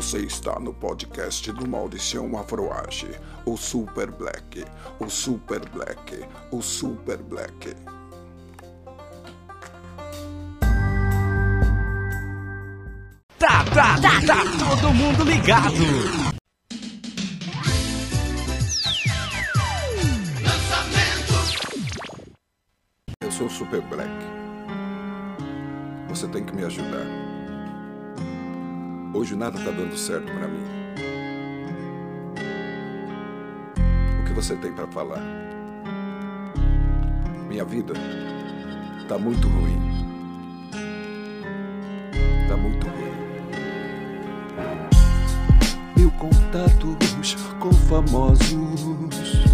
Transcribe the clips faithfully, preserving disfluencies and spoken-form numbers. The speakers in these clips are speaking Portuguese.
Você está no podcast do Mauricião Afroage, o Super Black, o Super Black, o Super Black. Tá, tá, tá, tá, todo mundo ligado. Lançamento. Eu sou o Super Black. Você tem que me ajudar. Hoje nada tá dando certo pra mim. O que você tem pra falar? Minha vida tá muito ruim. Tá muito ruim. Mil contatos com famosos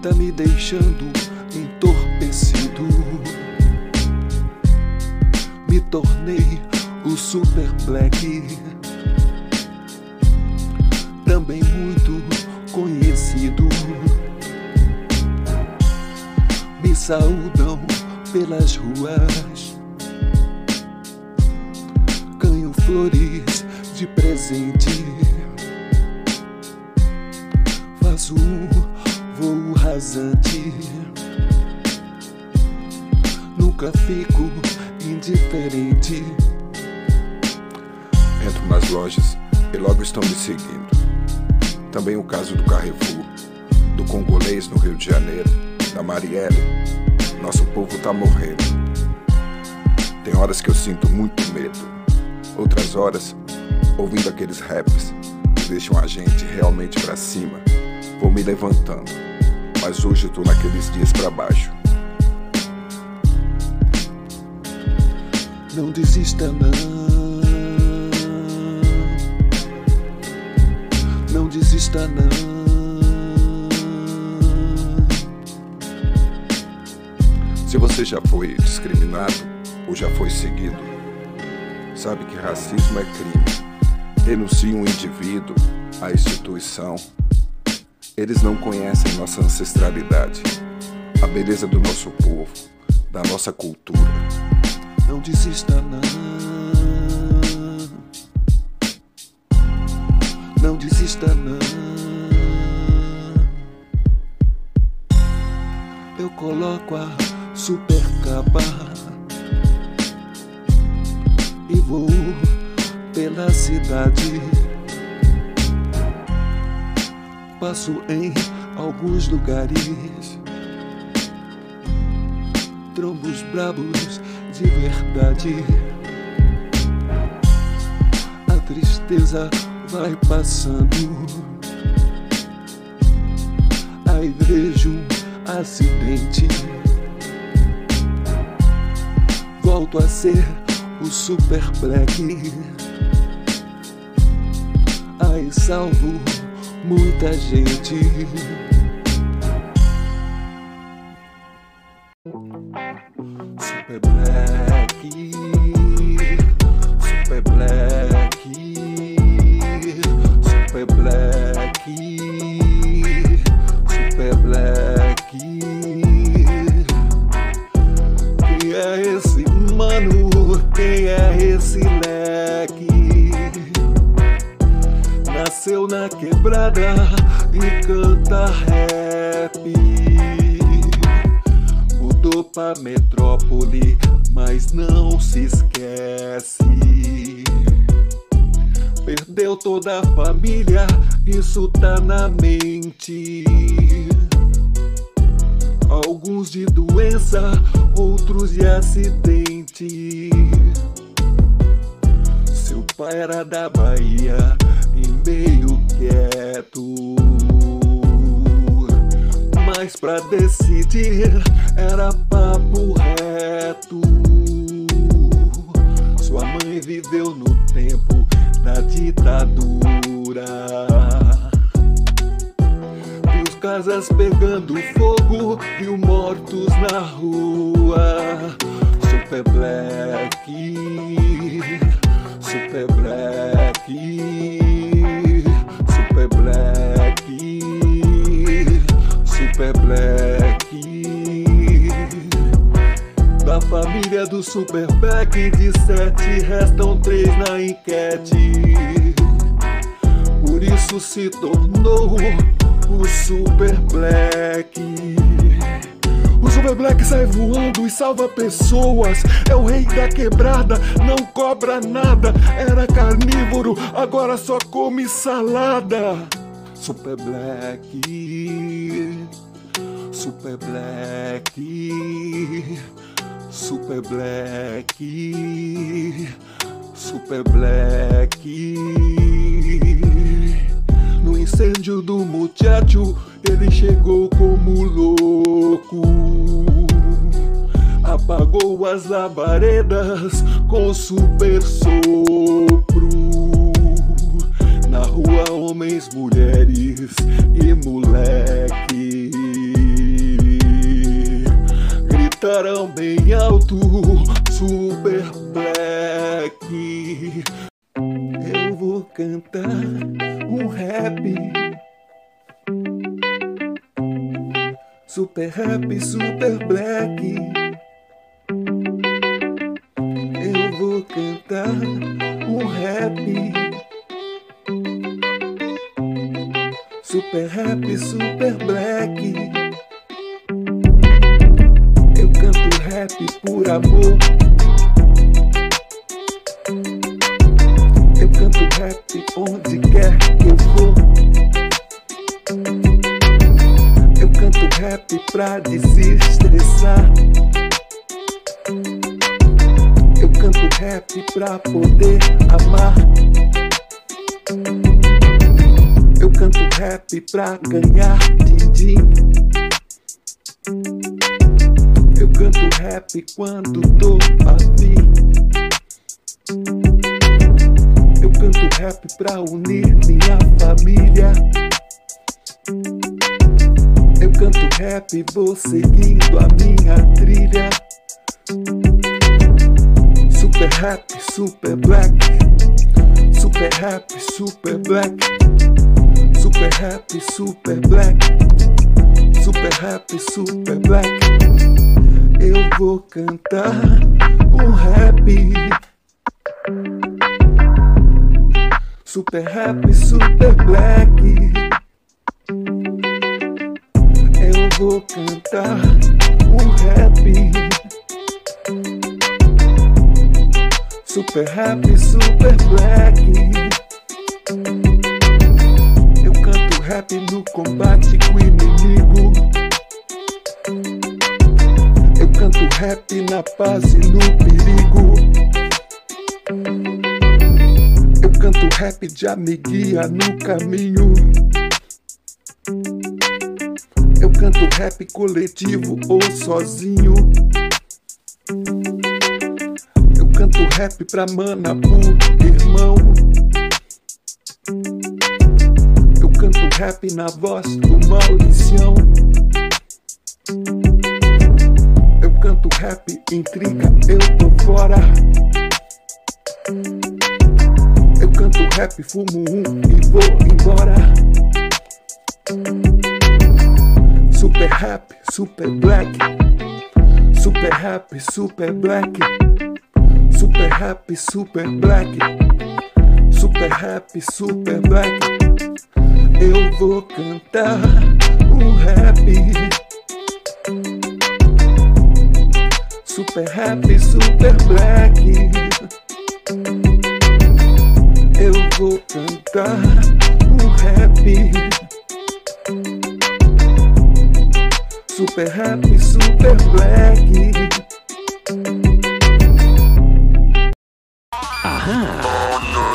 tá me deixando entorpecido. Me tornei o Super Black, também muito conhecido. Me saudam pelas ruas, ganho flores de presente, faço um voo rasante, nunca fico indiferente. Entro nas lojas e logo estão me seguindo. Também o caso do Carrefour, do congolês no Rio de Janeiro, da Marielle. Nosso povo tá morrendo. Tem horas que eu sinto muito medo, outras horas ouvindo aqueles raps que deixam a gente realmente pra cima, vou me levantando, mas hoje eu tô naqueles dias pra baixo. Não desista não, não desista não. Se você já foi discriminado ou já foi seguido, sabe que racismo é crime. Denuncia um indivíduo, a instituição. Eles não conhecem nossa ancestralidade, a beleza do nosso povo, da nossa cultura. Não desista não, não desista não. Eu coloco a super capa e vou pela cidade, passo em alguns lugares, trombos brabos de verdade. A tristeza vai passando, aí vejo um acidente, volto a ser o Super Black. Ai, salvo muita gente. Super Black, Super Black, Super Black, Super Black. Quem é esse mano? Quem é esse leque? Nasceu na quebrada e canta rap. Mudou pra metrópole, mas não se esquece. Perdeu toda a família, isso tá na mente. Alguns de doença, outros de acidente. Seu pai era da Bahia, meio quieto, mas pra decidir era papo reto. Sua mãe viveu no tempo da ditadura, viu casas pegando fogo, viu mortos na rua. Super Black, Super Black, Super Black, Super Black. Da da família do Super Black. De sete restam três na enquete. Por isso se tornou o Super Black. O Super Black sai voando e salva pessoas. É o rei da quebrada, não cobra nada. Era carnívoro, agora só come salada. Super Black, Super Black, Super Black, Super Black. No incêndio do muchacho, ele chegou como louco. Apagou as labaredas com super sopro. Na rua, homens, mulheres e moleque gritaram bem alto: Super Black. Eu vou cantar um rap, super rap, Super Black. Eu vou cantar um rap, super rap, Super Black. Por amor, eu canto rap onde quer que eu for. Eu canto rap pra desestressar. Eu canto rap pra poder amar. Eu canto rap pra ganhar din-din. Eu canto rap quando tô afim. Eu canto rap pra unir minha família. Eu canto rap, vou seguindo a minha trilha. Super rap, Super Black. Super rap, Super Black. Super rap, Super Black. Super rap, Super Black. Eu vou cantar um rap, super rap, Super Black. Eu vou cantar um rap, super rap, Super Black. Eu canto rap no combate com o inimigo. Eu canto rap na paz e no perigo. Eu canto rap de amiguinha no caminho. Eu canto rap coletivo ou sozinho. Eu canto rap pra Manabu, irmão. Eu canto rap na voz do Mauricião. Eu canto rap, intriga, eu tô fora. Eu canto rap, fumo um e vou embora. Super rap, Super Black. Super rap, Super Black. Super rap, Super Black. Super rap, Super Black. Eu vou cantar um rap, super rap, Super Black. Eu vou cantar um rap, super rap, Super Black. Aham.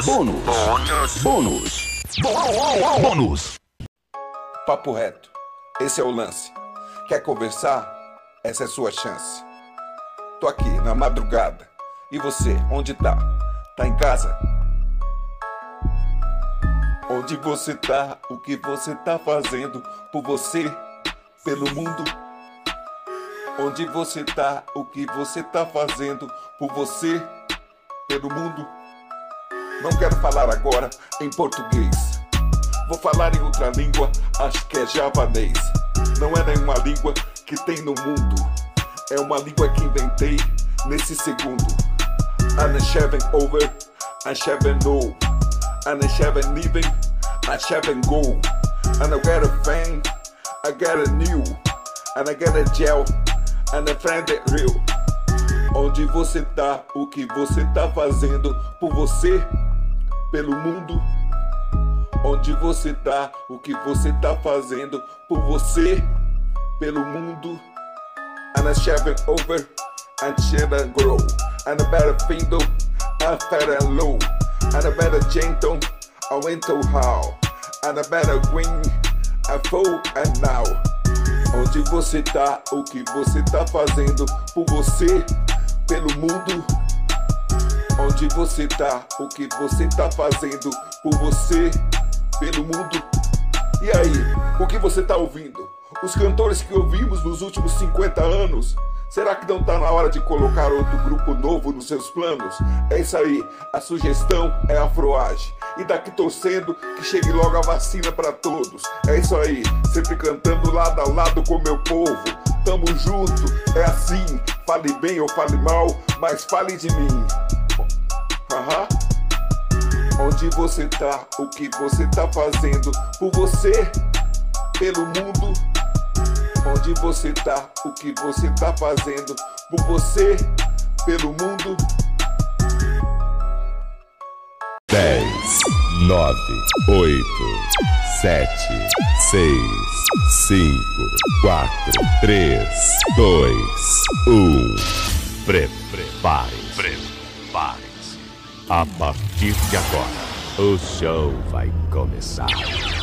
Bônus. Bônus. Bônus. Bônus. Bônus. Papo reto. Esse é o lance. Quer conversar? Essa é a sua chance. Tô aqui na madrugada. E você, onde tá? Tá em casa? Onde você tá? O que você tá fazendo? Por você? Pelo mundo? Onde você tá? O que você tá fazendo? Por você? Pelo mundo? Não quero falar agora em português. Vou falar em outra língua, acho que é javanês. Não é nenhuma língua que tem no mundo. É uma língua que inventei nesse segundo. I'm not shaving over, I'm shaving low, I'm not shaving even, I'm shaving go. And I got a fan, I got a new, and I got a gel, and a friend that real. Onde você tá, o que você tá fazendo por você, pelo mundo. Onde você tá, o que você tá fazendo por você, pelo mundo. And I'm shaving over, I'm shaving grow, and I better findo, I'm fat and low, and I better gentle, I went to how, and I better win, I fall and now. Onde você tá, o que você tá fazendo por você, pelo mundo. Onde você tá, o que você tá fazendo por você, pelo mundo. E aí, o que você tá ouvindo? Os cantores que ouvimos nos últimos cinquenta anos, será que não tá na hora de colocar outro grupo novo nos seus planos? É isso aí, a sugestão é a Afroage. E daqui torcendo que chegue logo a vacina pra todos. É isso aí, sempre cantando lado a lado com meu povo. Tamo junto, é assim, fale bem ou fale mal, mas fale de mim. Aham. Onde você tá, o que você tá fazendo por você, pelo mundo. Onde você tá, o que você tá fazendo por você, pelo mundo. dez, nove, oito, sete, seis, cinco, quatro, três, dois, um. Prepare-se, prepare-se. A partir de agora, o show vai começar.